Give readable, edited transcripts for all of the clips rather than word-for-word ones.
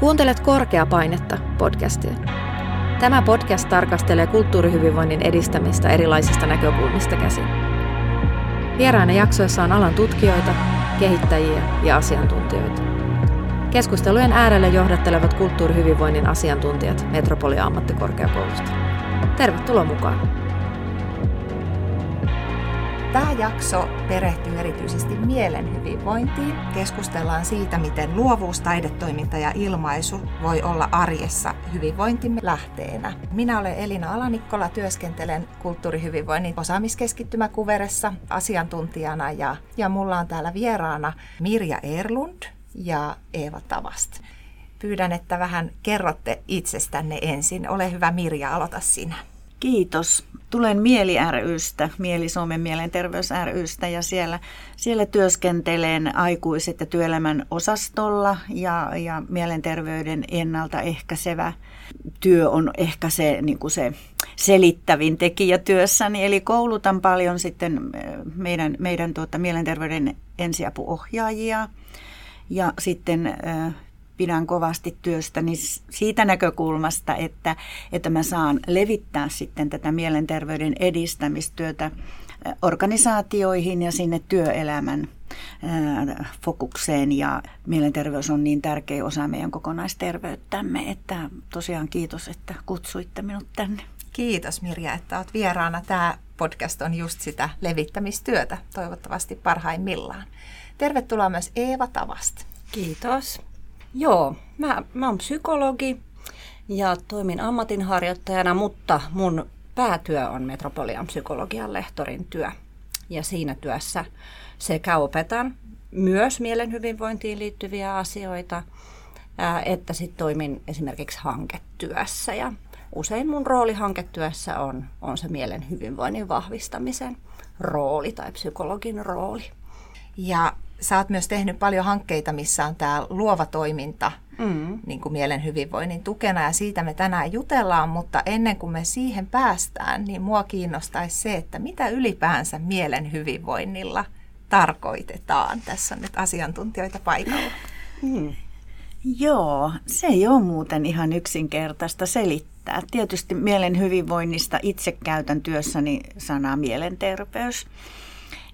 Kuuntelet Korkeapainetta podcastia. Tämä podcast tarkastelee kulttuurihyvinvoinnin edistämistä erilaisista näkökulmista käsin. Vieraana jaksoissa on alan tutkijoita, kehittäjiä ja asiantuntijoita. Keskustelujen äärelle johdattelevat kulttuurihyvinvoinnin asiantuntijat Metropolia ammattikorkeakoulusta. Tervetuloa mukaan! Tämä jakso perehtyy erityisesti mielen hyvinvointiin. Keskustellaan siitä, miten luovuus, taidetoiminta ja ilmaisu voi olla arjessa hyvinvointimme lähteenä. Minä olen Elina Alanikkola, työskentelen kulttuurihyvinvoinnin osaamiskeskittymä CuWeRessa asiantuntijana ja mulla on täällä vieraana Mirja Erlund ja Eeva Tavast. Pyydän, että vähän kerrotte itsestänne ensin. Ole hyvä Mirja, aloita sinä. Kiitos. Tulen MIELI ry:stä, MIELI Suomen mielenterveys ry:stä, ja siellä työskentelen aikuiset ja työelämän osastolla ja mielenterveyden ennaltaehkäisevä työ on ehkä se, niin kuin se selittävin tekijä työssäni. Eli koulutan paljon sitten meidän mielenterveyden ensiapuohjaajia ja sitten pidän kovasti työstäni siitä näkökulmasta, että mä saan levittää sitten tätä mielenterveyden edistämistyötä organisaatioihin ja sinne työelämän fokukseen. Ja mielenterveys on niin tärkeä osa meidän kokonaisterveyttämme, että tosiaan kiitos, että kutsuitte minut tänne. Kiitos Mirja, että olet vieraana. Tämä podcast on just sitä levittämistyötä, toivottavasti parhaimmillaan. Tervetuloa myös Eeva Tavast. Kiitos. Joo, mä oon psykologi ja toimin ammatinharjoittajana, mutta mun päätyö on Metropolian psykologian lehtorin työ. Ja siinä työssä sekä opetan myös mielen hyvinvointiin liittyviä asioita, että sitten toimin esimerkiksi hanketyössä. Ja usein mun rooli hanketyössä on se mielen hyvinvoinnin vahvistamisen rooli tai psykologin rooli. Ja sä oot myös tehnyt paljon hankkeita, missä on tämä luova toiminta niin kuin mielen hyvinvoinnin tukena, ja siitä me tänään jutellaan, mutta ennen kuin me siihen päästään, niin mua kiinnostaisi se, että mitä ylipäänsä mielen hyvinvoinnilla tarkoitetaan. Tässä on nyt asiantuntijoita paikalla. Joo, se ei ole muuten ihan yksinkertaista selittää. Tietysti mielen hyvinvoinnista itse käytän työssäni sanaa mielenterveys.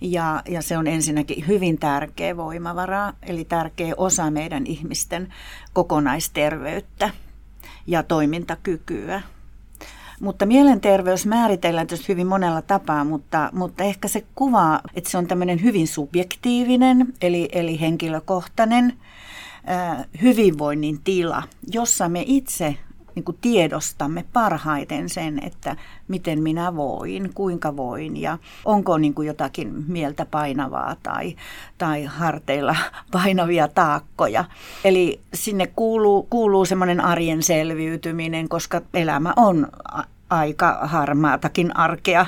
Ja se on ensinnäkin hyvin tärkeä voimavara, eli tärkeä osa meidän ihmisten kokonaisterveyttä ja toimintakykyä. Mutta mielenterveys määritellään tietysti hyvin monella tapaa, mutta ehkä se kuvaa, että se on tämmöinen hyvin subjektiivinen, eli henkilökohtainen hyvinvoinnin tila, jossa me itse niin kuin tiedostamme parhaiten sen, että miten minä voin, kuinka voin ja onko niin kuin jotakin mieltä painavaa tai harteilla painavia taakkoja. Eli sinne kuuluu semmoinen arjen selviytyminen, koska elämä on aika harmaatakin arkea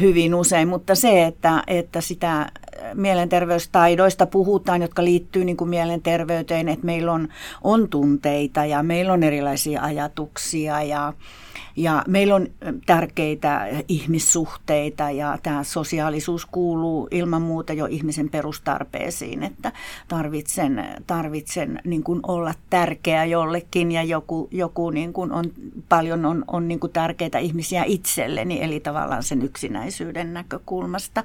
hyvin usein, mutta se, että sitä mielenterveystaidoista puhutaan, jotka liittyy niin kuin mielenterveyteen, että meillä on tunteita ja meillä on erilaisia ajatuksia ja meillä on tärkeitä ihmissuhteita ja tämä sosiaalisuus kuuluu ilman muuta jo ihmisen perustarpeisiin, että tarvitsen niin kuin olla tärkeä jollekin ja joku niin kuin on paljon niin kuin tärkeitä ihmisiä itselleni, eli tavallaan sen yksinäisyyden näkökulmasta.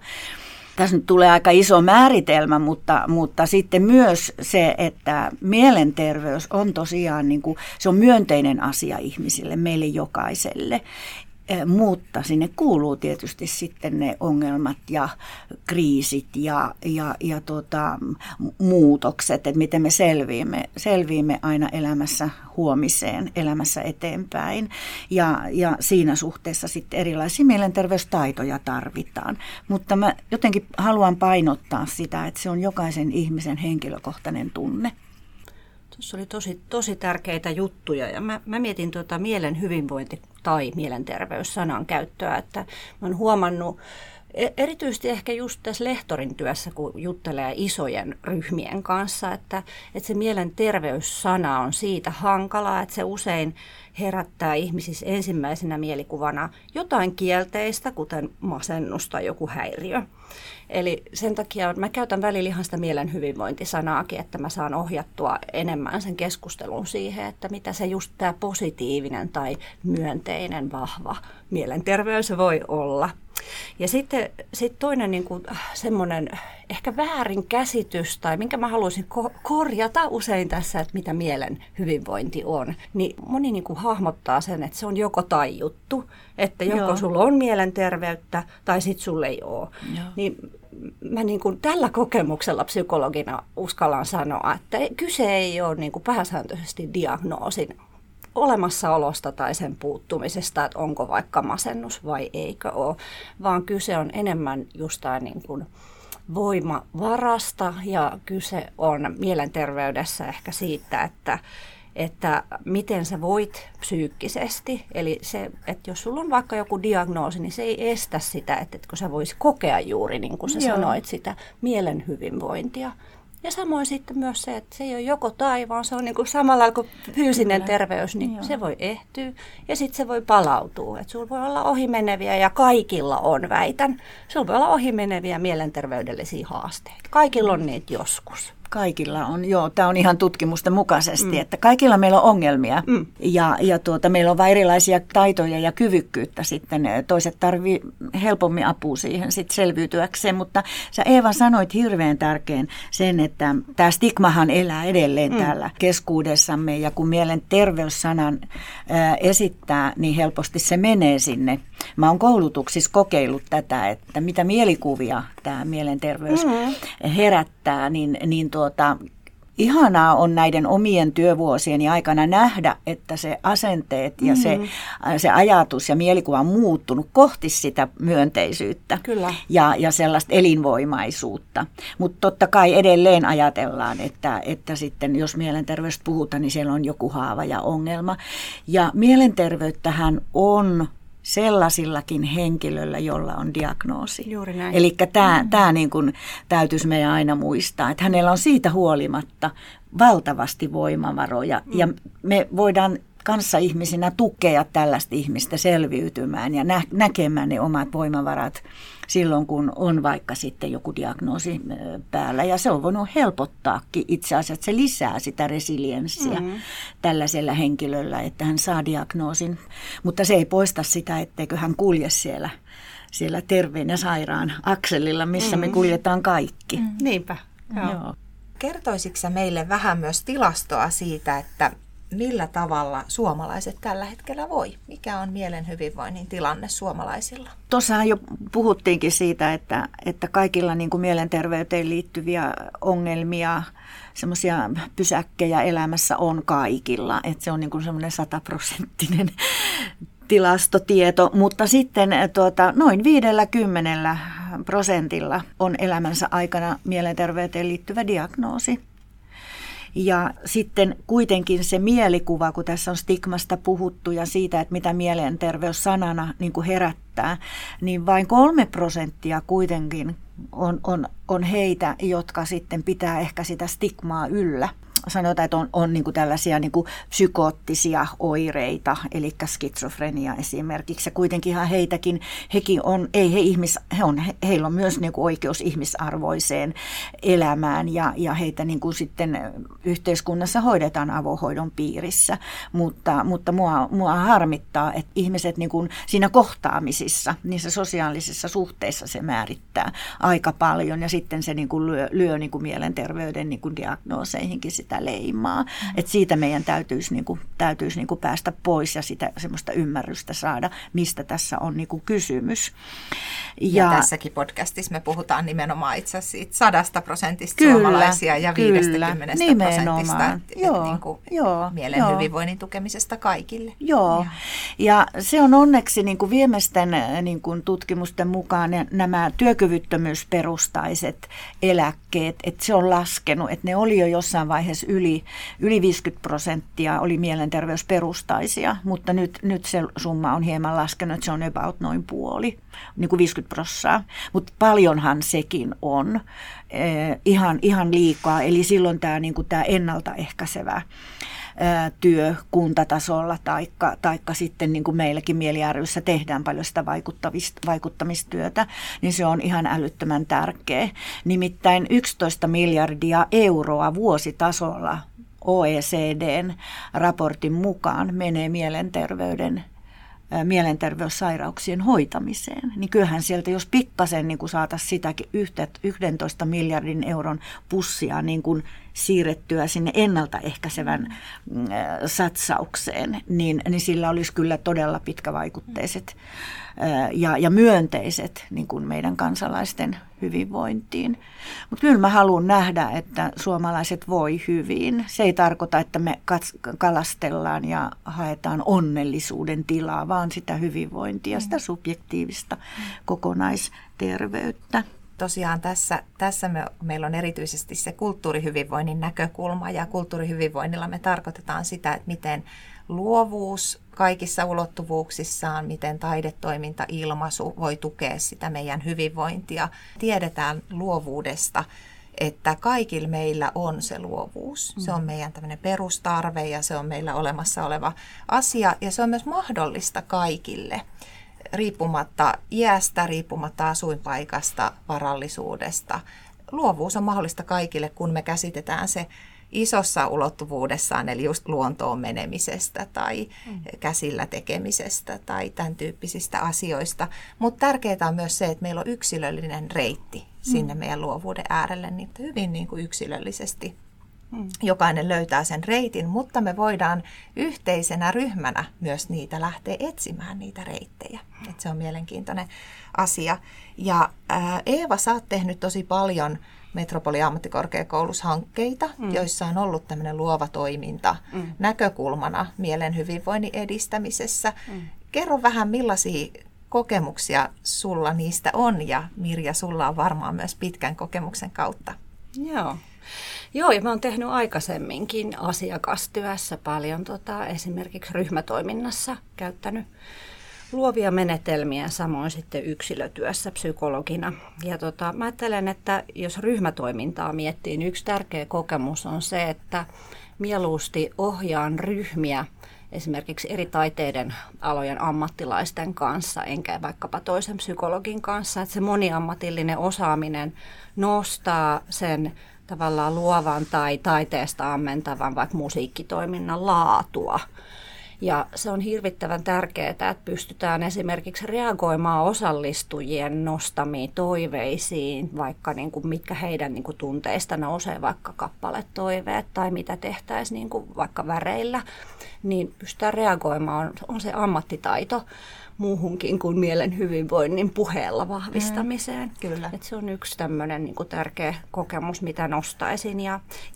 Tässä nyt tulee aika iso määritelmä, mutta sitten myös se, että mielenterveys on tosiaan niin kuin, se on myönteinen asia ihmisille, meille jokaiselle. Mutta sinne kuuluu tietysti sitten ne ongelmat ja kriisit ja muutokset, että miten me selviimme aina elämässä huomiseen, elämässä eteenpäin. Ja siinä suhteessa sitten erilaisia mielenterveystaitoja tarvitaan. Mutta mä jotenkin haluan painottaa sitä, että se on jokaisen ihmisen henkilökohtainen tunne. Tuossa oli tosi tärkeitä juttuja ja mä mietin mielen hyvinvointi tai mielenterveyssanan käyttöä, että mä oon huomannut Erityisesti ehkä just tässä lehtorin työssä, kun juttelee isojen ryhmien kanssa, että se mielenterveyssana on siitä hankalaa, että se usein herättää ihmisissä ensimmäisenä mielikuvana jotain kielteistä, kuten masennus tai joku häiriö. Eli sen takia mä käytän välillä ihan sitä mielen hyvinvointisanaakin, että mä saan ohjattua enemmän sen keskustelun siihen, että mitä se just tämä positiivinen tai myönteinen vahva mielenterveys voi olla. Ja sitten toinen niin kuin semmoinen ehkä väärinkäsitys tai minkä mä haluaisin korjata usein tässä, että mitä mielen hyvinvointi on, niin moni niin kuin hahmottaa sen, että se on joko tai juttu, että joko sulla on mielenterveyttä tai sitten sulla ei ole. Niin mä niin kuin tällä kokemuksella psykologina uskallan sanoa, että kyse ei ole niin kuin pääsääntöisesti diagnoosin olemassaolosta tai sen puuttumisesta, että onko vaikka masennus vai eikö ole, vaan kyse on enemmän jostain niin kuin voimavarasta ja kyse on mielenterveydessä ehkä siitä, että miten sä voit psyykkisesti. Eli se, että jos sulla on vaikka joku diagnoosi, niin se ei estä sitä, että kun sä vois kokea juuri, niin kuin sä sanoit, sitä mielen hyvinvointia. Ja samoin sitten myös se, että se ei ole joko tai, vaan se on niin kuin samalla kuin fyysinen terveys, niin se voi ehtyä ja sitten se voi palautua. Että sulla voi olla ohimeneviä ja kaikilla on, väitän, sulla voi olla ohimeneviä mielenterveydellisiä haasteita. Kaikilla on niitä joskus. Kaikilla on, joo. Tämä on ihan tutkimusten mukaisesti, että kaikilla meillä on ongelmia ja meillä on vain erilaisia taitoja ja kyvykkyyttä sitten. Toiset tarvii helpommin apua siihen sit selviytyäkseen, mutta sä Eeva sanoit hirveän tärkeän sen, että tämä stigmahan elää edelleen täällä keskuudessamme ja kun mielenterveyssanan esittää, niin helposti se menee sinne. Mä oon koulutuksissa kokeillut tätä, että mitä mielikuvia tämä mielenterveys herättää, niin ihanaa on näiden omien työvuosieni aikana nähdä, että se asenteet ja se ajatus ja mielikuva on muuttunut kohti sitä myönteisyyttä ja sellaista elinvoimaisuutta. Mutta totta kai edelleen ajatellaan, että sitten jos mielenterveydestä puhutaan, niin siellä on joku haava ja ongelma. Ja mielenterveyttähän on sellaisillakin henkilöillä, jolla on diagnoosi. Juuri näin. Eli tämä niin kuin täytyisi meidän aina muistaa, että hänellä on siitä huolimatta valtavasti voimavaroja ja me voidaan kanssaihmisinä tukea tällaista ihmistä selviytymään ja näkemään ne omat voimavarat silloin, kun on vaikka sitten joku diagnoosi päällä. Ja se on voinut helpottaakin itse asiassa, että se lisää sitä resilienssiä tällaisella henkilöllä, että hän saa diagnoosin. Mutta se ei poista sitä, etteikö hän kulje siellä terveen ja sairaan akselilla, missä me kuljetaan kaikki. Niinpä. Joo. Kertoisitko sä meille vähän myös tilastoa siitä, että millä tavalla suomalaiset tällä hetkellä voi? Mikä on mielen hyvinvoinnin tilanne suomalaisilla? Tuossahan jo puhuttiinkin siitä, että kaikilla niin kuin mielenterveyteen liittyviä ongelmia, semmoisia pysäkkejä elämässä on kaikilla. Että se on niin kuin semmoinen 100-prosenttinen tilastotieto, mutta sitten noin 50% on elämänsä aikana mielenterveyteen liittyvä diagnoosi. Ja sitten kuitenkin se mielikuva, kun tässä on stigmasta puhuttu ja siitä, että mitä mielenterveys sanana niin kuin herättää, niin vain 3% kuitenkin on heitä, jotka sitten pitää ehkä sitä stigmaa yllä. Sanotaan, että on niin kuin tällaisia niin kuin psykoottisia oireita, eli skitsofrenia esimerkiksi. Ja kuitenkin ihan heillä on myös niin kuin oikeus ihmisarvoiseen elämään ja heitä niin kuin sitten yhteiskunnassa hoidetaan avohoidon piirissä. Mutta mua harmittaa, että ihmiset niin kuin siinä kohtaamisissa, niissä sosiaalisissa suhteissa se määrittää aika paljon ja sitten se niin kuin lyö niin kuin mielenterveyden niin kuin diagnooseihinkin sitä leimaa. Et siitä meidän täytyisi päästä pois ja sitä semmoista ymmärrystä saada, mistä tässä on niin kuin kysymys. Ja tässäkin podcastissa me puhutaan nimenomaan itse asiassa siitä 100% suomalaisia ja 50% mielen hyvinvoinnin tukemisesta kaikille. Joo. Ja se on onneksi niin kuin viimeisten niin kuin tutkimusten mukaan nämä työkyvyttömyysperustaiset eläkkeet, että se on laskenut, että ne oli jo jossain vaiheessa yli 50% oli mielenterveysperustaisia, mutta nyt se summa on hieman laskenut, että se on about noin puoli, niin kuin 50%. Mutta paljonhan sekin on ihan liikaa, eli silloin tämä niin kuin tämä ennaltaehkäisevä työ kuntatasolla taikka sitten niin kuin meilläkin MIELI ry:ssä tehdään paljon sitä vaikuttamistyötä, niin se on ihan älyttömän tärkeä. Nimittäin 11 miljardia euroa vuositasolla OECD:n raportin mukaan menee mielenterveyssairauksien hoitamiseen, niin kyllähän sieltä, jos pikkasen niin saataisiin sitäkin 11 miljardin euron pussia niin kuin siirrettyä sinne ennaltaehkäisevän satsaukseen, niin sillä olisi kyllä todella pitkävaikutteiset ja myönteiset niin kuin meidän kansalaisten hyvinvointiin. Mutta kyllä mä haluan nähdä, että suomalaiset voi hyvin. Se ei tarkoita, että me kalastellaan ja haetaan onnellisuuden tilaa, vaan sitä hyvinvointia, sitä subjektiivista kokonaisterveyttä. Tosiaan tässä meillä on erityisesti se kulttuurihyvinvoinnin näkökulma, ja kulttuurihyvinvoinnilla me tarkoitetaan sitä, että miten luovuus kaikissa ulottuvuuksissaan, miten taidetoiminta, ilmaisu voi tukea sitä meidän hyvinvointia. Tiedetään luovuudesta, että kaikilla meillä on se luovuus. Se on meidän tämmöinen perustarve ja se on meillä olemassa oleva asia ja se on myös mahdollista kaikille. Riippumatta iästä, riippumatta asuinpaikasta, varallisuudesta. Luovuus on mahdollista kaikille, kun me käsitetään se isossa ulottuvuudessaan, eli just luontoon menemisestä tai käsillä tekemisestä tai tämän tyyppisistä asioista. Mutta tärkeää on myös se, että meillä on yksilöllinen reitti sinne meidän luovuuden äärelle, niin hyvin niin kuin yksilöllisesti. Jokainen löytää sen reitin, mutta me voidaan yhteisenä ryhmänä myös niitä lähteä etsimään niitä reittejä. Et se on mielenkiintoinen asia. Ja Eeva, sä oot tehnyt tosi paljon Metropolia ammattikorkeakoulussa hankkeita, joissa on ollut tämmöinen luova toiminta näkökulmana mielen hyvinvoinnin edistämisessä. Kerro vähän, millaisia kokemuksia sulla niistä on, ja Mirja, sulla on varmaan myös pitkän kokemuksen kautta. Joo, ja mä oon tehnyt aikaisemminkin asiakastyössä paljon esimerkiksi ryhmätoiminnassa käyttänyt luovia menetelmiä, samoin sitten yksilötyössä psykologina. Ja mä ajattelen, että jos ryhmätoimintaa miettii, niin yksi tärkeä kokemus on se, että mieluusti ohjaan ryhmiä esimerkiksi eri taiteiden alojen ammattilaisten kanssa, enkä vaikkapa toisen psykologin kanssa, että se moniammatillinen osaaminen nostaa sen tavallaan luovan tai taiteesta ammentavan vaikka musiikkitoiminnan laatua. Ja se on hirvittävän tärkeää, että pystytään esimerkiksi reagoimaan osallistujien nostamiin toiveisiin, vaikka niin kuin mitkä heidän niin kuin tunteista nousee, vaikka kappaletoiveet tai mitä tehtäisiin niin kuin vaikka väreillä, niin pystytään reagoimaan, on se ammattitaito muuhunkin kuin mielen hyvinvoinnin puheella vahvistamiseen. Kyllä. Et se on yksi tämmöinen niin kuin tärkeä kokemus, mitä nostaisin.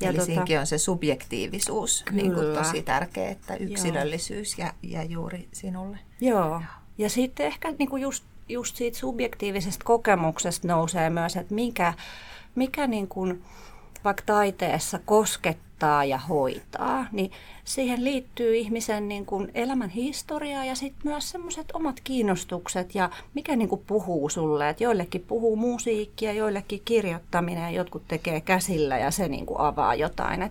Eli siinäkin on se subjektiivisuus niin kuin tosi tärkeä, että yksilöllisyys ja juuri sinulle. Joo, ja sitten ehkä niin kuin just siitä subjektiivisesta kokemuksesta nousee myös, että mikä niin kuin vaikka taiteessa koskettaa ja hoitaa, niin siihen liittyy ihmisen niin kuin elämän historiaa ja sitten myös semmoiset omat kiinnostukset ja mikä niin kuin puhuu sulle. Et joillekin puhuu musiikkia, joillekin kirjoittaminen ja jotkut tekee käsillä ja se niin kuin avaa jotain.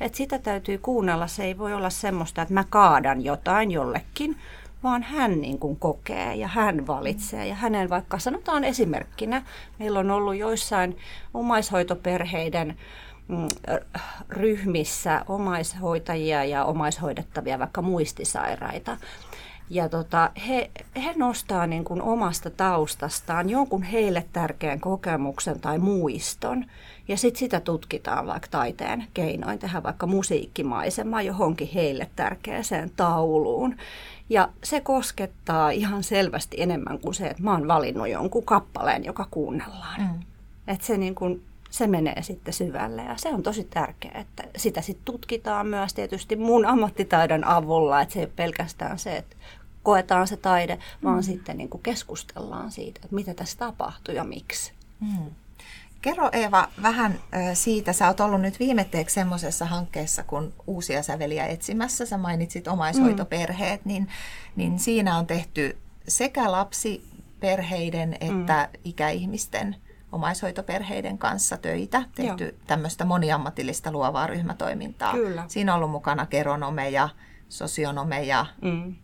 Et sitä täytyy kuunnella, se ei voi olla semmoista, että mä kaadan jotain jollekin, vaan hän niin kuin kokee ja hän valitsee. Ja hänen vaikka, sanotaan esimerkkinä, meillä on ollut joissain omaishoitoperheiden ryhmissä omaishoitajia ja omaishoidettavia, vaikka muistisairaita. Ja he nostaa niin kuin omasta taustastaan jonkun heille tärkeän kokemuksen tai muiston. Ja sitten sitä tutkitaan vaikka taiteen keinoin, tehdään vaikka musiikkimaisemaa johonkin heille tärkeäseen tauluun. Ja se koskettaa ihan selvästi enemmän kuin se, että mä oon valinnut jonkun kappaleen, joka kuunnellaan. Että se, niin kun, se menee sitten syvälle ja se on tosi tärkeää, että sitä sitten tutkitaan myös tietysti mun ammattitaidon avulla. Että se ei pelkästään se, että koetaan se taide, vaan sitten niin kun keskustellaan siitä, että mitä tässä tapahtuu ja miksi. Kerro Eeva vähän siitä, sä oot ollut nyt viimetteeksi semmoisessa hankkeessa kuin Uusia säveliä etsimässä, sä mainitsit omaishoitoperheet, niin siinä on tehty sekä lapsiperheiden että ikäihmisten omaishoitoperheiden kanssa töitä, tehty tämmöistä moniammatillista luovaa ryhmätoimintaa. Kyllä. Siinä on ollut mukana geronomeja, sosionomeja,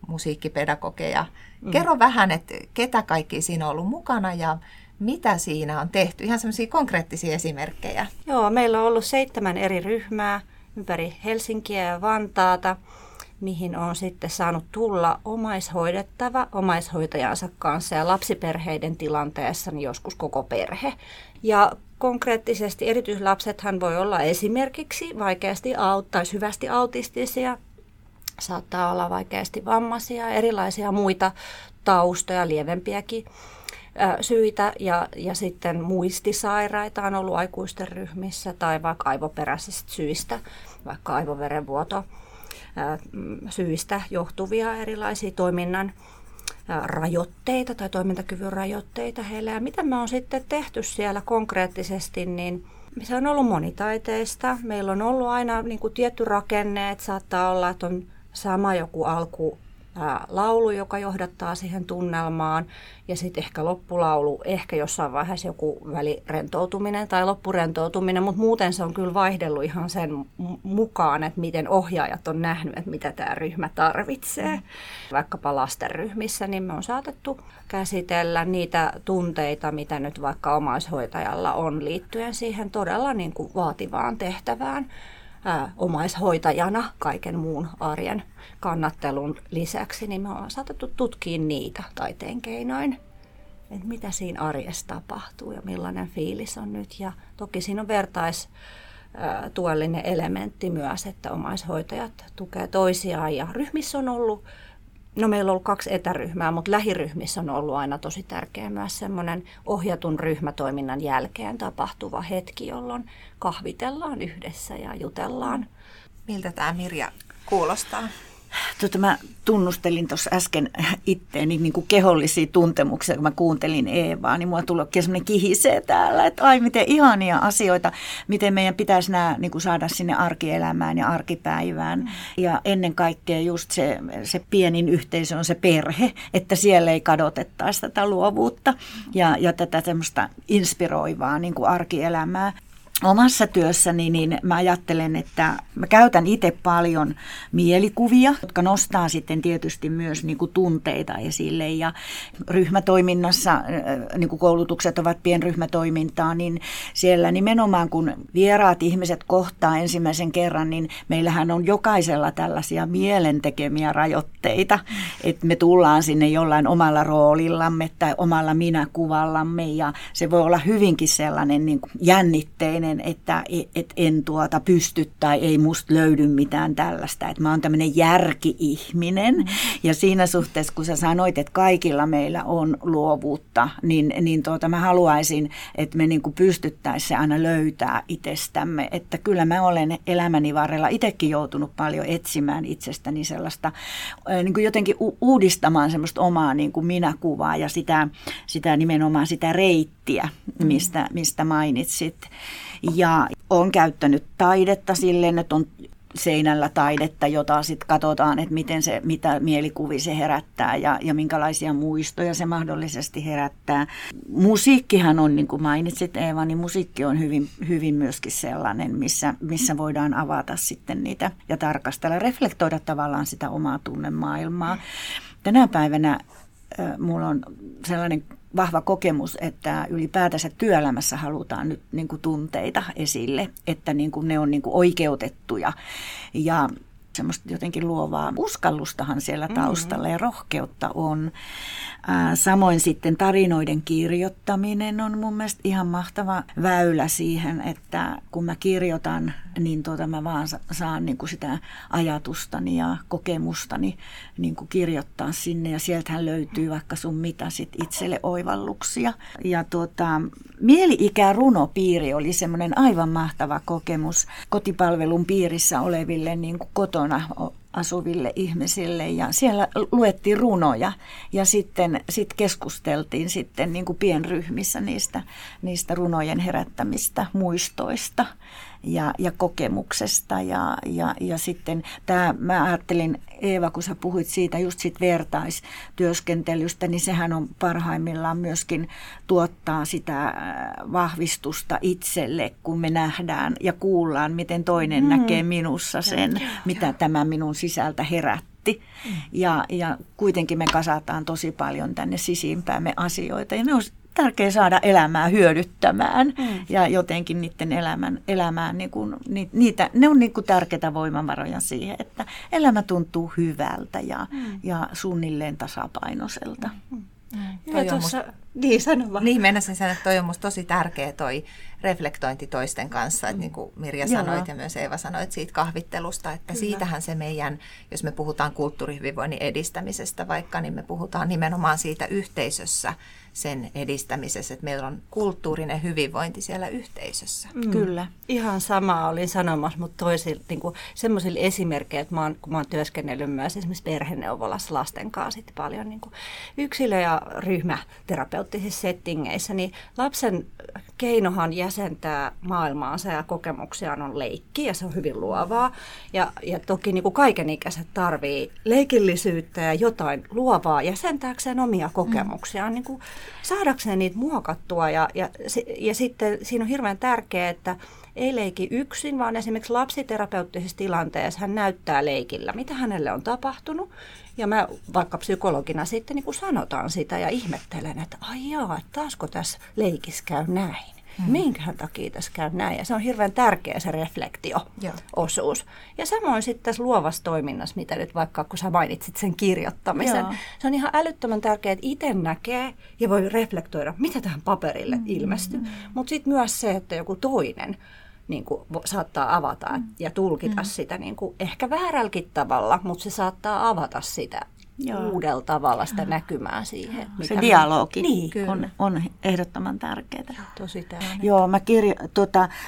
musiikkipedagogeja. Kerro vähän, että ketä kaikki siinä on ollut mukana ja mitä siinä on tehty? Ihan semmoisia konkreettisia esimerkkejä. Joo, meillä on ollut 7 eri ryhmää ympäri Helsinkiä ja Vantaata, mihin on sitten saanut tulla omaishoidettava omaishoitajansa kanssa ja lapsiperheiden tilanteessa niin joskus koko perhe. Ja konkreettisesti erityislapsethan voi olla esimerkiksi vaikeasti tai syvästi autistisia, saattaa olla vaikeasti vammaisia, erilaisia muita taustoja, lievempiäkin syitä ja sitten muistisairaita on ollut aikuisten ryhmissä tai vaikka aivoperäisistä syistä, vaikka aivoverenvuoto syistä johtuvia erilaisia toiminnan rajoitteita tai toimintakyvyn rajoitteita heillä. Ja mitä me on sitten tehty siellä konkreettisesti, niin se on ollut monitaiteista. Meillä on ollut aina niin kuin tietty rakenne, että saattaa olla, että on sama joku alkulaulu, joka johdattaa siihen tunnelmaan, ja sitten ehkä loppulaulu, ehkä jossain vaiheessa joku välirentoutuminen tai loppurentoutuminen, mutta muuten se on kyllä vaihdellut ihan sen mukaan, että miten ohjaajat on nähnyt, että mitä tämä ryhmä tarvitsee. Vaikkapa lastenryhmissä, niin me on saatettu käsitellä niitä tunteita, mitä nyt vaikka omaishoitajalla on liittyen siihen todella niin kuin vaativaan tehtävään. Omaishoitajana kaiken muun arjen kannattelun lisäksi, niin me ollaan saatettu tutkia niitä taiteen keinoin, että mitä siinä arjessa tapahtuu ja millainen fiilis on nyt. Ja toki siinä on vertaistuellinen elementti myös, että omaishoitajat tukee toisiaan ja ryhmissä on ollut, no meillä on ollut 2 etäryhmää, mutta lähiryhmissä on ollut aina tosi tärkeä myös semmoinen ohjatun ryhmätoiminnan jälkeen tapahtuva hetki, jolloin kahvitellaan yhdessä ja jutellaan. Miltä tämä Mirja kuulostaa? Mä tunnustelin tuossa äsken itteeni niin kuin kehollisia tuntemuksia, kun mä kuuntelin Eevaa, niin mulla tuli semmoinen kihisee täällä, että ai miten ihania asioita, miten meidän pitäisi nämä niin kuin saada sinne arkielämään ja arkipäivään. Ja ennen kaikkea just se pienin yhteisö on se perhe, että siellä ei kadotettaisi tätä luovuutta ja tätä semmoista inspiroivaa niin kuin arkielämää. Omassa työssäni niin mä ajattelen, että mä käytän itse paljon mielikuvia, jotka nostaa sitten tietysti myös niin kuin tunteita esille. Ja ryhmätoiminnassa, niin kuin koulutukset ovat pienryhmätoimintaa, niin siellä nimenomaan kun vieraat ihmiset kohtaa ensimmäisen kerran, niin meillähän on jokaisella tällaisia mielentekemiä rajoitteita. Että me tullaan sinne jollain omalla roolillamme tai omalla minäkuvallamme ja se voi olla hyvinkin sellainen niin kuin jännitteinen, että en pysty tai ei musta löydy mitään tällaista, että mä oon tämmöinen järki-ihminen ja siinä suhteessa, kun sä sanoit, että kaikilla meillä on luovuutta, niin mä haluaisin, että me niinku pystyttäisiin se aina löytää itsestämme, että kyllä mä olen elämäni varrella itsekin joutunut paljon etsimään itsestäni sellaista, niinku jotenkin uudistamaan semmoista omaa niinku minäkuvaa ja sitä nimenomaan sitä reittiä, mistä mainitsit. Ja on käyttänyt taidetta silleen, että on seinällä taidetta, jota sitten katsotaan, että mitä mielikuvi se herättää ja minkälaisia muistoja se mahdollisesti herättää. Musiikkihan on, niin kuin mainitsit Eeva, niin musiikki on hyvin, hyvin myöskin sellainen, missä voidaan avata sitten niitä ja tarkastella, reflektoida tavallaan sitä omaa tunnemaailmaa. Tänä päivänä mulla on sellainen vahva kokemus, että ylipäätänsä työelämässä halutaan nyt niin kuin tunteita esille, että niin kuin ne on niin kuin oikeutettuja ja semmoista jotenkin luovaa uskallustahan siellä taustalla ja rohkeutta on. Samoin sitten tarinoiden kirjoittaminen on mun mielestä ihan mahtava väylä siihen, että kun mä kirjoitan, niin mä vaan saan niin kuin sitä ajatustani ja kokemustani niin kuin kirjoittaa sinne ja sieltähän löytyy vaikka sun mitä sit itselle oivalluksia. Ja mieli-ikärunopiiri oli semmoinen aivan mahtava kokemus kotipalvelun piirissä oleville niin kuin kotona asuville ihmisille ja siellä luettiin runoja ja sitten keskusteltiin sitten niin kuin pienryhmissä niistä runojen herättämistä muistoista ja kokemuksesta ja sitten tämä, mä ajattelin Eeva, kun sä puhuit siitä just sit vertaistyöskentelystä, niin sehän on parhaimmillaan myöskin tuottaa sitä vahvistusta itselle, kun me nähdään ja kuullaan, miten toinen näkee minussa sen, mitä tämä minun sisältä herätti. Ja kuitenkin me kasataan tosi paljon tänne sisimpäämme asioita ja ne on tärkeää saada elämää hyödyttämään ja jotenkin niiden elämään niin kuin, niitä, ne on niin kuin tärkeitä voimavaroja siihen, että elämä tuntuu hyvältä ja suunnilleen tasapainoiselta. Toi on musta tosi tärkeä toi reflektointi toisten kanssa, että niin kuin Mirja sanoit ja myös Eeva sanoit siitä kahvittelusta, että siitähän se meidän, jos me puhutaan kulttuurihyvinvoinnin edistämisestä vaikka, niin me puhutaan nimenomaan siitä yhteisössä sen edistämisessä, että meillä on kulttuurinen hyvinvointi siellä yhteisössä. Kyllä, ihan samaa olin sanomassa, mutta toisilla niin kuin semmoisilla esimerkkejä, että kun mä oon työskennellyt myös esimerkiksi perheneuvolassa lasten kanssa paljon niin kuin yksilö- ja ryhmäterapeuttisissa settingeissä, niin lapsen keinohan jäsentää maailmaansa ja kokemuksiaan on leikki ja se on hyvin luovaa. Ja toki niin kuin kaikenikäiset tarvii leikillisyyttä ja jotain luovaa jäsentääkseen omia kokemuksiaan, niin kuin saadakseen niitä muokattua. Ja sitten siinä on hirveän tärkeää, että ei leiki yksin, vaan esimerkiksi lapsiterapeuttisessa tilanteessa hän näyttää leikillä, mitä hänelle on tapahtunut. Ja mä vaikka psykologina sitten niin kun sanotaan sitä ja ihmettelen, että ai jaa, taasko tässä leikissä käy näin. Minkähän takia tässä käy näin? Ja se on hirveän tärkeä se reflektio-osuus. Ja samoin sitten tässä luovassa toiminnassa, mitä nyt vaikka kun sä mainitsit sen kirjoittamisen, se on ihan älyttömän tärkeää, että itse näkee ja voi reflektoida, mitä tähän paperille ilmestyy. Mutta sitten myös se, että joku toinen niin kuin saattaa avata ja tulkita sitä niin kuin ehkä väärälläkin tavalla, mutta se saattaa avata sitä uudella tavalla sitä näkymää siihen. Se dialogi on ehdottoman tärkeää. Tosi tärkeää. Joo, mä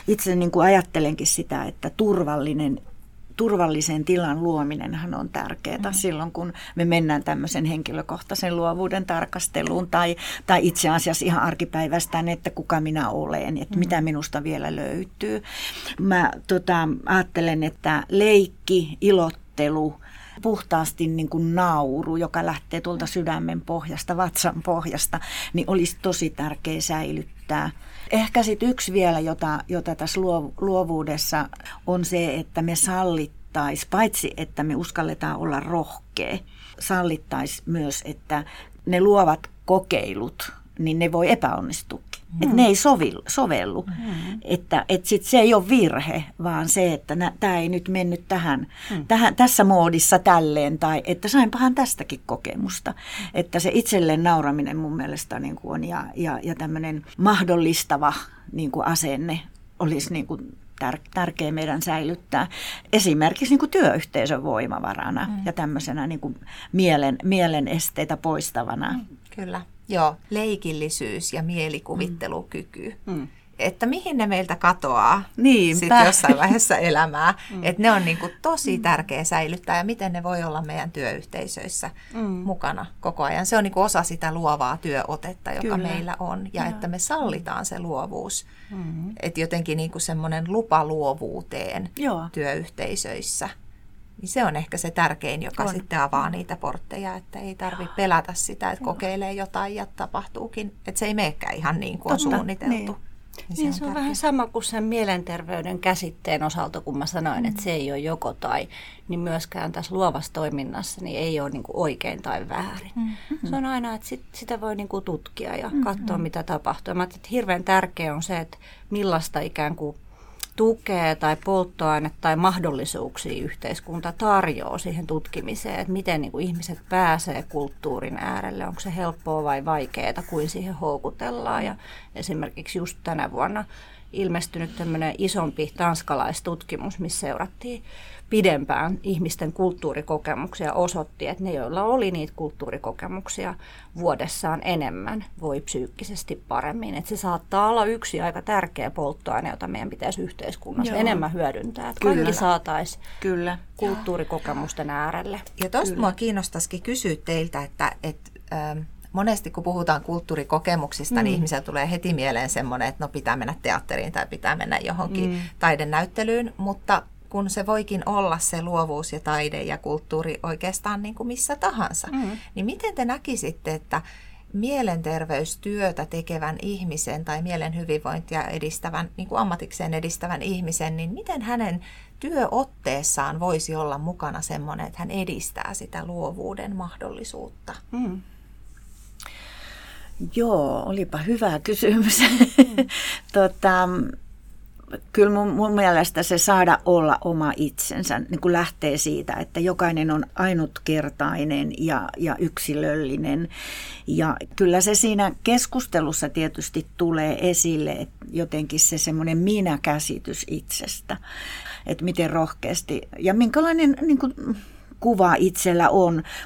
itse niin kuin ajattelenkin sitä, että turvallisen tilan luominenhan on tärkeää silloin, kun me mennään tämmöisen henkilökohtaisen luovuuden tarkasteluun tai itse asiassa ihan arkipäivästään, että kuka minä olen, että mitä minusta vielä löytyy. Mä ajattelen, että leikki, ilottelu, puhtaasti niin kuin nauru, joka lähtee tuolta sydämen pohjasta, vatsan pohjasta, niin olisi tosi tärkeä säilyttää. Ehkä sitten yksi vielä, jota tässä luovuudessa on se, että me sallittaisiin, paitsi että me uskalletaan olla rohkea, sallittaisiin myös, että ne luovat kokeilut, niin ne voi epäonnistuakin. Että ne ei sovellu. Että sit se ei ole virhe, vaan se, että tämä ei nyt mennyt tähän, tässä moodissa tälleen, tai että sainpahan tästäkin kokemusta. Että se itselleen nauraminen mun mielestä niin kuin on, ja tämmöinen mahdollistava niin kuin asenne olisi niin kuin tärkeä meidän säilyttää esimerkiksi niin kuin työyhteisön voimavarana ja tämmöisenä niin kuin mielen esteitä poistavana. Kyllä. Joo, leikillisyys ja mielikuvittelukyky. Että mihin ne meiltä katoaa sitten jossain vaiheessa elämää. Että ne on niinku tosi tärkeä säilyttää ja miten ne voi olla meidän työyhteisöissä mukana koko ajan. Se on niinku osa sitä luovaa työotetta, joka meillä on. Ja että me sallitaan se luovuus. Että jotenkin niinku semmoinen lupa luovuuteen työyhteisöissä. Niin se on ehkä se tärkein, joka sitten avaa niitä portteja, että ei tarvitse pelätä sitä, että kokeilee jotain ja tapahtuukin. Että se ei meekään ihan niin kuin on suunniteltu. Niin se on vähän sama kuin sen mielenterveyden käsitteen osalta, kun mä sanoin, että se ei ole joko tai, niin myöskään tässä luovassa toiminnassa niin ei ole niin kuin oikein tai väärin. Se on aina, että sitä voi niin kuin tutkia ja katsoa, mitä tapahtuu. Mä ajattelin, että hirveän tärkeää on se, että millaista ikään kuin tukea tai polttoainetta tai mahdollisuuksia yhteiskunta tarjoaa siihen tutkimiseen, että miten niin kuin ihmiset pääsee kulttuurin äärelle, onko se helppoa vai vaikeaa, kuin siihen houkutellaan. Ja esimerkiksi just tänä vuonna ilmestynyt tämmöinen isompi tanskalaistutkimus, missä seurattiin pidempään ihmisten kulttuurikokemuksia, osoitti, että ne, joilla oli niitä kulttuurikokemuksia vuodessaan enemmän, voi psyykkisesti paremmin. Että se saattaa olla yksi aika tärkeä polttoaine, jota meidän pitäisi yhteiskunnassa enemmän hyödyntää. Että kaikki saataisiin kulttuurikokemusten äärelle. Ja tuosta minua kiinnostaisikin kysyä teiltä, että monesti kun puhutaan kulttuurikokemuksista, niin ihmisellä tulee heti mieleen semmoinen, että no pitää mennä teatteriin tai pitää mennä johonkin taidenäyttelyyn, mutta kun se voikin olla se luovuus ja taide ja kulttuuri oikeastaan niin kuin missä tahansa, niin miten te näkisitte, että mielenterveystyötä tekevän ihmisen tai mielen hyvinvointia edistävän, niin kuin ammatikseen edistävän ihmisen, niin miten hänen työotteessaan voisi olla mukana semmoinen, että hän edistää sitä luovuuden mahdollisuutta? Joo, olipa hyvä kysymys. Kyllä mun mielestä se saada olla oma itsensä niin kun lähtee siitä, että jokainen on ainutkertainen ja yksilöllinen. Ja kyllä se siinä keskustelussa tietysti tulee esille jotenkin se semmoinen minä-käsitys itsestä, että miten rohkeasti ja minkälainen niin kun kuva itsellä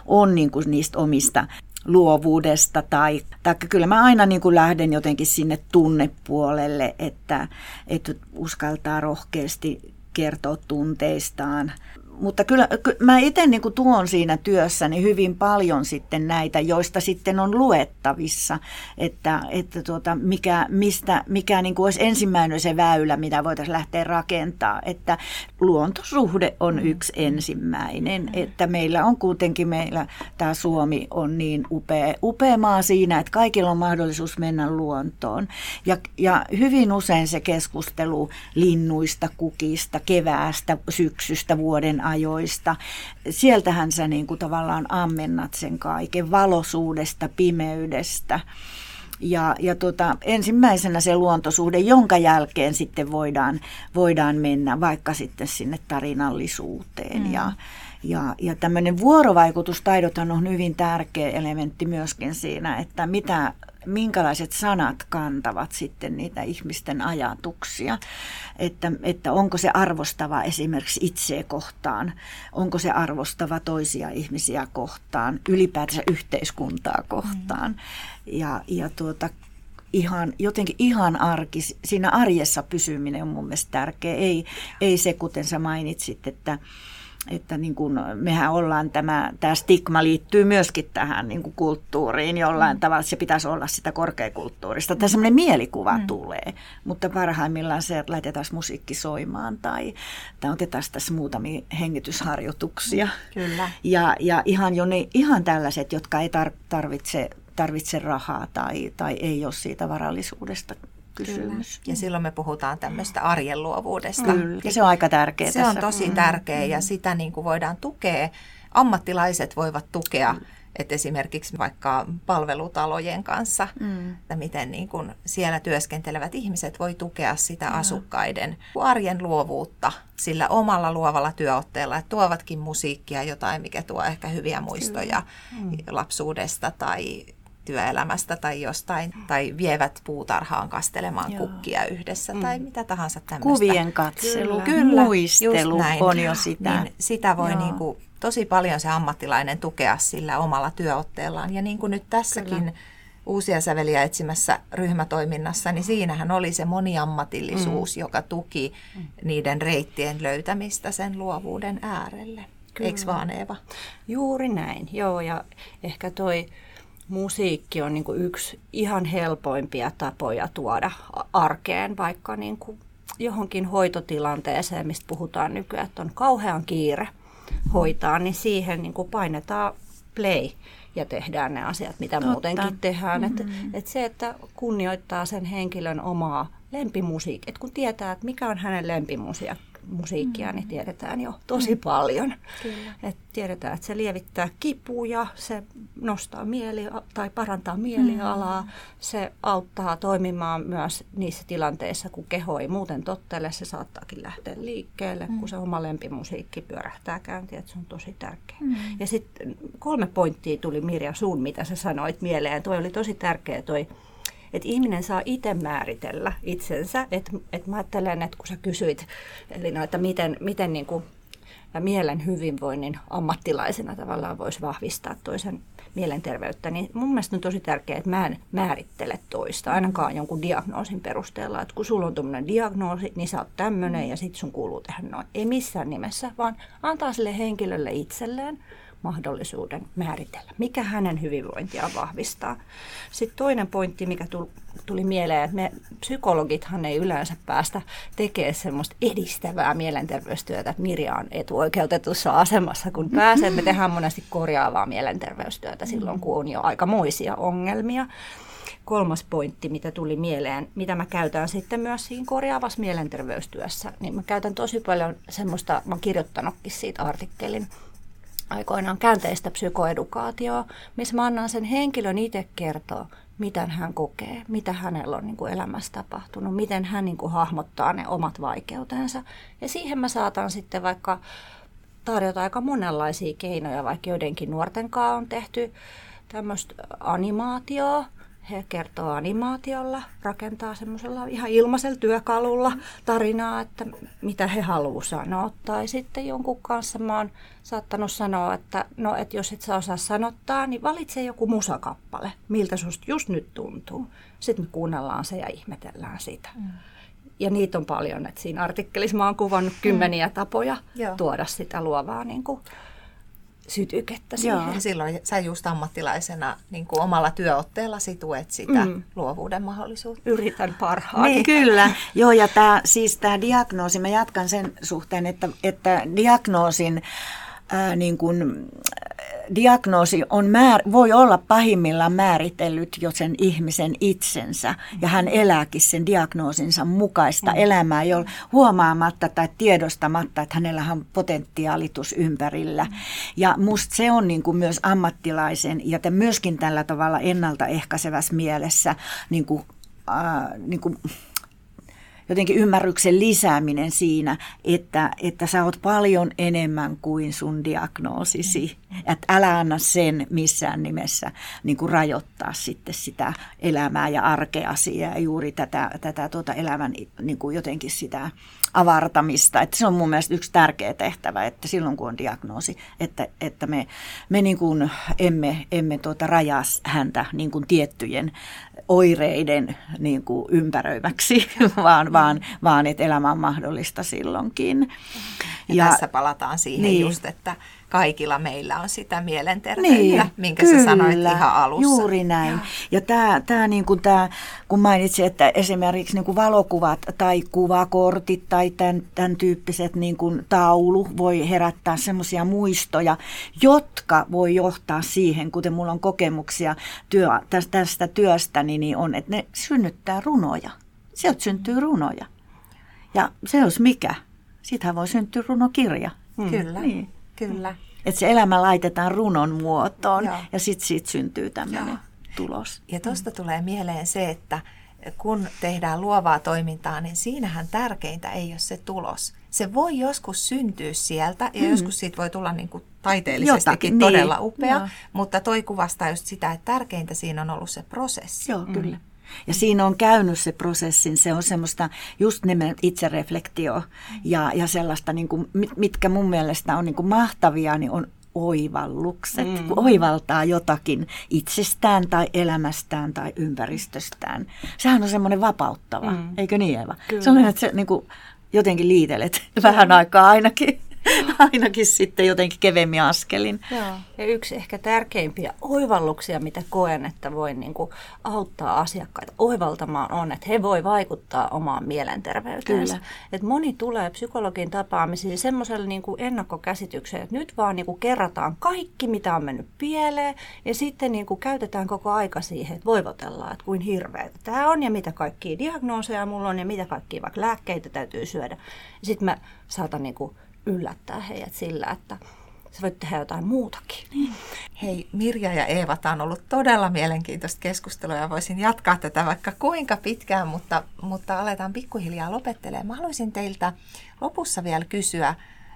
on niin kun niistä omista luovuudesta tai kyllä mä aina niin kuin lähden jotenkin sinne tunnepuolelle, että uskaltaa rohkeasti kertoa tunteistaan. Mutta kyllä mä itse niin kuin tuon siinä työssäni hyvin paljon sitten näitä, joista sitten on luettavissa, että mikä niin kuin olisi ensimmäinen se väylä, mitä voitaisiin lähteä rakentamaan, että luontosuhde on yksi ensimmäinen, että meillä on kuitenkin, tämä Suomi on niin upea maa siinä, että kaikilla on mahdollisuus mennä luontoon ja hyvin usein se keskustelu linnuista, kukista, keväästä, syksystä, vuoden ajoista. Sieltähän sä niin kuin tavallaan ammennat sen kaiken valoisuudesta, pimeydestä. Ja ensimmäisenä se luontosuhde, jonka jälkeen sitten voidaan mennä vaikka sitten sinne tarinallisuuteen. Ja tämmöinen vuorovaikutustaidothan on hyvin tärkeä elementti myöskin siinä, että minkälaiset sanat kantavat sitten niitä ihmisten ajatuksia, että onko se arvostava esimerkiksi itseä kohtaan, onko se arvostava toisia ihmisiä kohtaan, ylipäätänsä yhteiskuntaa kohtaan. Ja ihan arkis, siinä arjessa pysyminen on mun mielestä tärkeä, ei se kuten sä mainitsit, että niin kuin mehän ollaan tämä stigma liittyy myöskin tähän niin kuin kulttuuriin jollain tavalla, se pitäisi olla sitä korkeakulttuurista. Tämä semmoinen mielikuva tulee, mutta parhaimmillaan se, että laitetaan musiikki soimaan tai otetaan tässä muutamia hengitysharjoituksia. Kyllä. Ja ihan tällaiset, jotka ei tarvitse rahaa tai ei ole siitä varallisuudesta kysymys. Ja silloin me puhutaan tämmöistä arjen luovuudesta. Ja se on aika tärkeää. Se on tosi tärkeää ja sitä niin kuin voidaan tukea. Ammattilaiset voivat tukea, että esimerkiksi vaikka palvelutalojen kanssa, että miten niin kuin siellä työskentelevät ihmiset voi tukea sitä asukkaiden arjen luovuutta sillä omalla luovalla työotteella, että tuovatkin musiikkia, jotain, mikä tuo ehkä hyviä muistoja lapsuudesta tai työelämästä tai jostain, tai vievät puutarhaan kastelemaan kukkia yhdessä tai mitä tahansa tämmöistä. Kuvien katselu, muistelu on jo sitä. Niin sitä voi niin kuin tosi paljon se ammattilainen tukea sillä omalla työotteellaan. Ja niin kuin nyt tässäkin Uusia säveliä etsimässä ryhmätoiminnassa, niin siinähän oli se moniammatillisuus, joka tuki niiden reittien löytämistä sen luovuuden äärelle. Eikö vaan, Eeva? Juuri näin, joo, ja ehkä toi musiikki on niin kuin yksi ihan helpoimpia tapoja tuoda arkeen, vaikka niin kuin johonkin hoitotilanteeseen, mistä puhutaan nykyään, että on kauhean kiire hoitaa, niin siihen niin kuin painetaan play ja tehdään ne asiat, mitä muutenkin tehdään. Että se, että kunnioittaa sen henkilön omaa lempimusiikkia, että kun tietää, että mikä on hänen lempimusiikkia, niin tiedetään jo tosi paljon. Et tiedetään, että se lievittää kipuja, se nostaa tai parantaa mielialaa, se auttaa toimimaan myös niissä tilanteissa, kun keho ei muuten tottele, se saattaakin lähteä liikkeelle, kun se oma lempimusiikki pyörähtää käyntiin, että se on tosi tärkeä. Ja sitten 3 pointtia tuli, Mirja, sun, mitä sä sanoit mieleen. Toi oli tosi tärkeä toi että ihminen saa itse määritellä itsensä. Että mä ajattelen, että kun sä kysyit, Elina, että miten niin kuin mielen hyvinvoinnin ammattilaisena tavallaan voisi vahvistaa toisen mielenterveyttä, niin mun mielestä on tosi tärkeää, että mä en määrittele toista, ainakaan jonkun diagnoosin perusteella, että kun sulla on tuommoinen diagnoosi, niin sä oot tämmöinen ja sit sun kuuluu tehdä noin. Ei missään nimessä, vaan antaa sille henkilölle itselleen mahdollisuuden määritellä, mikä hänen hyvinvointiaan vahvistaa. Sitten toinen pointti, mikä tuli mieleen, että me psykologithan ei yleensä päästä tekemään semmoista edistävää mielenterveystyötä, että Mirja on etuoikeutetussa asemassa, kun pääsee. Me tehdään monesti korjaavaa mielenterveystyötä silloin, kun on jo aikamoisia ongelmia. Kolmas pointti, mitä tuli mieleen, mitä mä käytän sitten myös siinä korjaavassa mielenterveystyössä, niin mä käytän tosi paljon semmoista, mä oon kirjoittanutkin siitä artikkelin, aikoinaan käänteistä psykoedukaatioa, missä mä annan sen henkilön itse kertoa, mitä hän kokee, mitä hänellä on niin kuin elämässä tapahtunut, miten hän niin kuin hahmottaa ne omat vaikeutensa. Ja siihen mä saatan sitten vaikka tarjota aika monenlaisia keinoja, vaikka joidenkin nuorten kanssa on tehty tämmöistä animaatioa. He kertoo animaatiolla, rakentaa semmoisella ihan ilmaisella työkalulla tarinaa, että mitä he haluaa sanoa. Tai sitten jonkun kanssa mä oon saattanut sanoa, että no, et jos et sä osaa sanottaa, niin valitse joku musakappale, miltä susta just nyt tuntuu. Sitten me kuunnellaan se ja ihmetellään sitä. Mm. Ja niitä on paljon, että siinä artikkelissa mä oon kuvannut kymmeniä tapoja tuoda sitä luovaa niin kuin sytykettä siihen. Joo, silloin sä just ammattilaisena niin kuin omalla työotteellasi tuet sitä luovuuden mahdollisuutta. Yritän parhaani. Niin, kyllä. Joo, ja tämä siis diagnoosi, mä jatkan sen suhteen, että diagnoosin niin kuin, diagnoosi on voi olla pahimmillaan määritellyt jo sen ihmisen itsensä, ja hän elääkin sen diagnoosinsa mukaista elämää, huomaamatta tai tiedostamatta, että hänellä on potentiaalitus ympärillä. Ja musta se on niin kuin myös ammattilaisen, ja myöskin tällä tavalla ennaltaehkäisevässä mielessä niin kuin jotenkin ymmärryksen lisääminen siinä, että sä oot paljon enemmän kuin sun diagnoosisi. Että älä anna sen missään nimessä niin kuin rajoittaa sitten sitä elämää ja arkeasi ja juuri tätä elämän niin kuin jotenkin sitä avartamista. Että se on mun mielestä yksi tärkeä tehtävä, että silloin kun on diagnoosi, että me niin kuin emme rajaa häntä niin kuin tiettyjen oireiden niin kuin ympäröiväksi, vaan että elämä on mahdollista silloinkin. Ja tässä palataan siihen just, että kaikilla meillä on sitä mielenterveyttä, minkä sä sanoit ihan alussa. Juuri näin. Ja tämä, niin kuin tämä, kun mainitsin, että esimerkiksi niin kuin valokuvat tai kuvakortit tai tämän tyyppiset niin kuin taulu voi herättää semmoisia muistoja, jotka voi johtaa siihen, kuten mulla on kokemuksia tästä työstä, niin on, että ne synnyttää runoja. Sieltä syntyy runoja. Ja se olisi mikä. Siitähän voi syntyä runokirja. Kyllä. Niin. Kyllä. Että se elämä laitetaan runon muotoon ja sitten siitä syntyy tämmöinen tulos. Ja tuosta tulee mieleen se, että kun tehdään luovaa toimintaa, niin siinähän tärkeintä ei ole se tulos. Se voi joskus syntyä sieltä ja joskus siitä voi tulla niin kuin taiteellisestikin todella upea, mutta toi kuvastaa just sitä, että tärkeintä siinä on ollut se prosessi. Joo, kyllä. Ja siinä on käynyt se prosessin, se on semmoista just nimen itsereflektio ja sellaista, niin kuin, mitkä mun mielestä on niin kuin mahtavia, niin on oivallukset, kun oivaltaa jotakin itsestään tai elämästään tai ympäristöstään. Sehän on semmoinen vapauttava, eikö niin, Eeva? Kyllä. Se on, että sä niin kuin jotenkin liitelet vähän aikaa ainakin. Ainakin sitten jotenkin kevemmin askelin. Joo. Ja yksi ehkä tärkeimpiä oivalluksia, mitä koen, että voi niin kuin auttaa asiakkaita oivaltamaan on, että he voi vaikuttaa omaan mielenterveyteensä. Et moni tulee psykologin tapaamisiin semmoiselle niin kuin ennakkokäsitykseen, että nyt vaan niin kuin kerrataan kaikki, mitä on mennyt pieleen, ja sitten niin kuin käytetään koko aika siihen, että voivotellaan, että kuin hirveä tämä on, ja mitä kaikkia diagnooseja mulla on, ja mitä kaikkia vaikka lääkkeitä täytyy syödä. Sitten mä saatan niin kuin yllättää heidät sillä, että sä voit tehdä jotain muutakin. Niin. Hei, Mirja ja Eeva, tämä on ollut todella mielenkiintoista keskustelua ja voisin jatkaa tätä vaikka kuinka pitkään, mutta aletaan pikkuhiljaa lopettelemaan. Mä haluaisin teiltä lopussa vielä kysyä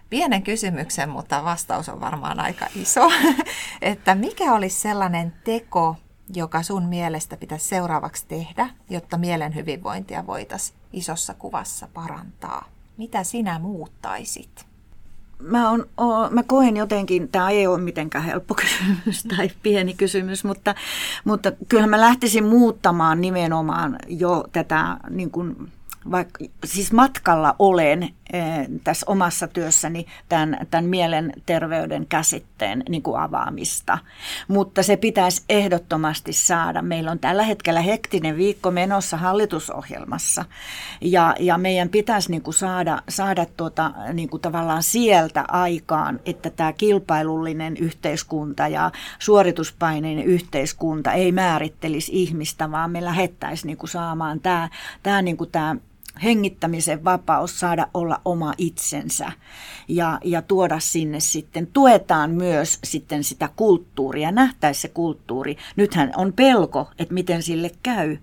pienen kysymyksen, mutta vastaus on varmaan aika iso, että mikä olisi sellainen teko joka sun mielestä pitäisi seuraavaksi tehdä, jotta mielen hyvinvointia voitaisiin isossa kuvassa parantaa? Mitä sinä muuttaisit? Mä koen jotenkin, tämä ei ole mitenkään helppo kysymys tai pieni kysymys, mutta kyllähän mä lähtisin muuttamaan nimenomaan jo tätä, niin kuin, siis matkalla olen tässä omassa työssäni tämän mielenterveyden käsitteen niin kuin avaamista, mutta se pitäisi ehdottomasti saada. Meillä on tällä hetkellä hektinen viikko menossa hallitusohjelmassa ja meidän pitäisi niin kuin saada niin kuin tavallaan sieltä aikaan, että tämä kilpailullinen yhteiskunta ja suorituspaineinen yhteiskunta ei määrittelisi ihmistä, vaan me lähettäisiin niin kuin saamaan tämä hengittämisen vapaus, saada olla oma itsensä ja tuoda sinne sitten, tuetaan myös sitten sitä kulttuuria, nähtäisi se kulttuuri. Nythän on pelko, että miten sille käy,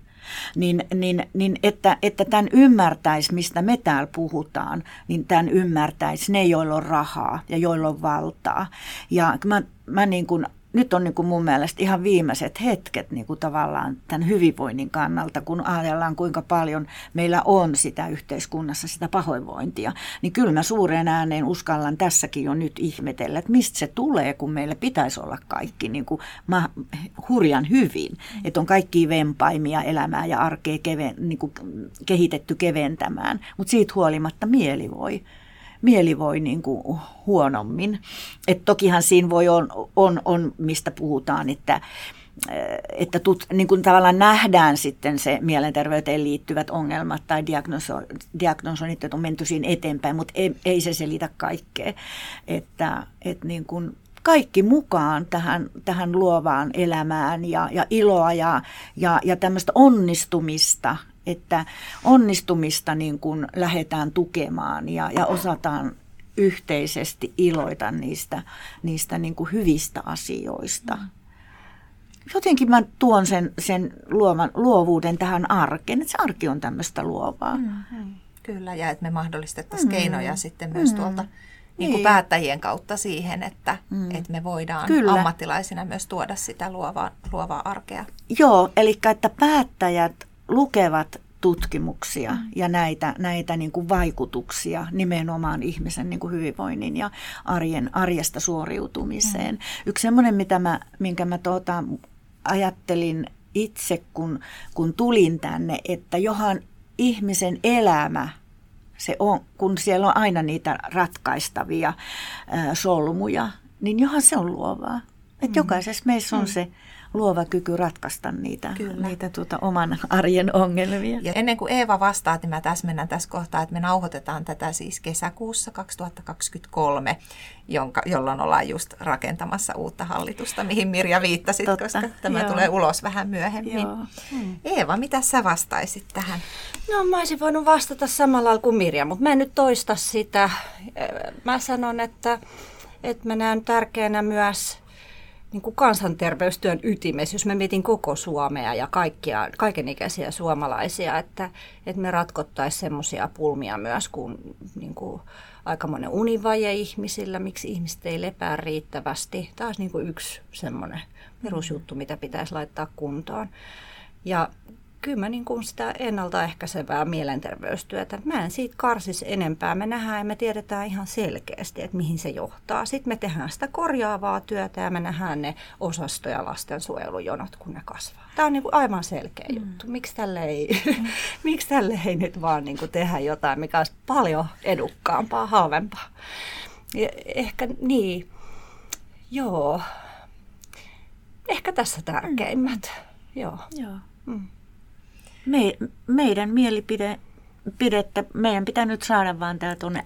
niin että tämän ymmärtäisi, mistä me täällä puhutaan, niin tämän ymmärtäisi ne, joilla on rahaa ja joilla on valtaa. Ja mä niin kuin, nyt on niin kuin mun mielestä ihan viimeiset hetket niin kuin tavallaan tämän hyvinvoinnin kannalta, kun ajatellaan kuinka paljon meillä on sitä yhteiskunnassa, sitä pahoinvointia. Niin kyllä mä suureen ääneen uskallan tässäkin jo nyt ihmetellä, että mistä se tulee, kun meillä pitäisi olla kaikki niin kuin hurjan hyvin. Että on kaikkia vempaimia elämää ja arkea niin kuin kehitetty keventämään, mutta siitä huolimatta mieli voi niin kuin huonommin. Et tokihan siinä voi on mistä puhutaan, että niin kuin tavallaan nähdään sitten se mielenterveyteen liittyvät ongelmat tai diagnosoinnit, että on menty siinä eteenpäin, mutta ei se selitä kaikkea. Että niin kuin kaikki mukaan tähän luovaan elämään ja iloa ja tämmöistä onnistumista. Että onnistumista niin kun lähdetään tukemaan ja osataan yhteisesti iloita niistä niin kun hyvistä asioista. Jotenkin mä tuon sen luovuuden tähän arkeen, että se arki on tämmöistä luovaa. Kyllä, ja että me mahdollistettaisiin keinoja sitten myös tuolta niin kuin päättäjien kautta siihen, että me voidaan kyllä ammattilaisina myös tuoda sitä luovaa arkea. Joo, eli että päättäjät lukevat tutkimuksia ja näitä niin kuin vaikutuksia nimenomaan ihmisen niin kuin hyvinvoinnin ja arjesta suoriutumiseen. Yksi semmoinen, minkä mä ajattelin itse, kun tulin tänne, että johan ihmisen elämä, se on, kun siellä on aina niitä ratkaistavia solmuja, niin johan se on luovaa. Että jokaisessa meissä on se luova kyky ratkaista niitä oman arjen ongelmia. Ja ennen kuin Eeva vastaa, niin mä täsmennän tässä kohtaa, että me nauhoitetaan tätä siis kesäkuussa 2023, jolloin ollaan just rakentamassa uutta hallitusta, mihin Mirja viittasit, totta, koska tämä tulee ulos vähän myöhemmin. Eeva, mitä sä vastaisit tähän? No mä olisin voinut vastata samalla lailla kuin Mirja, mutta mä en nyt toista sitä. Mä sanon, että mä näen tärkeänä myös niin kuin kansanterveystyön ytimessä, jos mä mietin koko Suomea ja kaikenikäisiä suomalaisia, että me ratkottaisiin semmoisia pulmia myös, kun niin kuin aikamoinen univaje ihmisillä, miksi ihmiset ei lepää riittävästi. Tämä olisi niin kuin yksi semmoinen perusjuttu, mitä pitäisi laittaa kuntoon. Ja kyllä mä niin kuin sitä ennaltaehkäisevää mielenterveystyötä, mä en siitä karsis enempää. Me nähdään ja me tiedetään ihan selkeästi, että mihin se johtaa. Sitten me tehdään sitä korjaavaa työtä ja me nähdään ne osasto- ja lastensuojelujonot, kun ne kasvaa. Tämä on niin kuin aivan selkeä juttu. Miksi tälle ei nyt vaan niin kuin tehdä jotain, mikä olisi paljon edukkaampaa, halvempaa? Ja ehkä niin, joo, ehkä tässä tärkeimmät, joo. Meidän mielipidettä, meidän pitää nyt saada vaan tää tuonne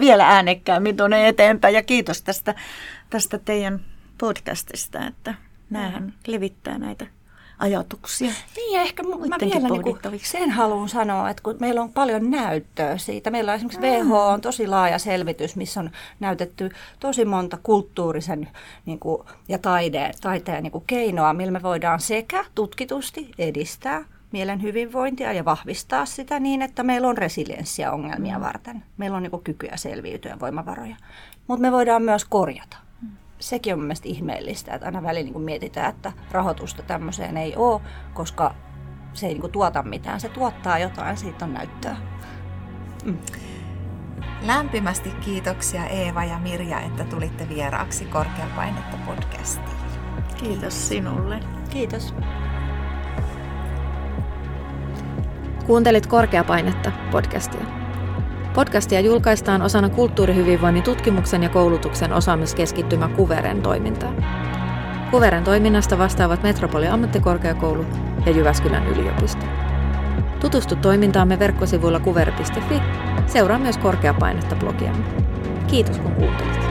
vielä äänekkäämmin tuonne eteenpäin. Ja kiitos tästä teidän podcastista, että näähän levittää näitä ajatuksia. Niin, ja ehkä mä vielä niin sen haluan sanoa, että kun meillä on paljon näyttöä siitä. Meillä on esimerkiksi WHO on tosi laaja selvitys, missä on näytetty tosi monta kulttuurisen niin kuin, ja taiteen niin kuin keinoa, millä me voidaan sekä tutkitusti edistää mielen hyvinvointia ja vahvistaa sitä niin, että meillä on resilienssiä ongelmia varten. Meillä on niin kuin kykyä selviytyä, voimavaroja. Mutta me voidaan myös korjata sekin on mielestäni ihmeellistä, että aina välillä niin mietitään, että rahoitusta tämmöiseen ei ole, koska se ei niin tuota mitään. Se tuottaa jotain, siitä on näyttöä. Mm. Lämpimästi kiitoksia Eeva ja Mirja, että tulitte vieraaksi Korkeapainetta podcastiin. Kiitos sinulle. Kiitos. Kuuntelit Korkeapainetta podcastia. Podcastia julkaistaan osana kulttuurihyvinvoinnin tutkimuksen ja koulutuksen osaamiskeskittymä CuWeRen toimintaa. CuWeRen toiminnasta vastaavat Metropolia ammattikorkeakoulu ja Jyväskylän yliopisto. Tutustu toimintaamme verkkosivuilla cuwere.fi. Seuraa myös Korkeapainetta blogiamme. Kiitos kun kuuntelit.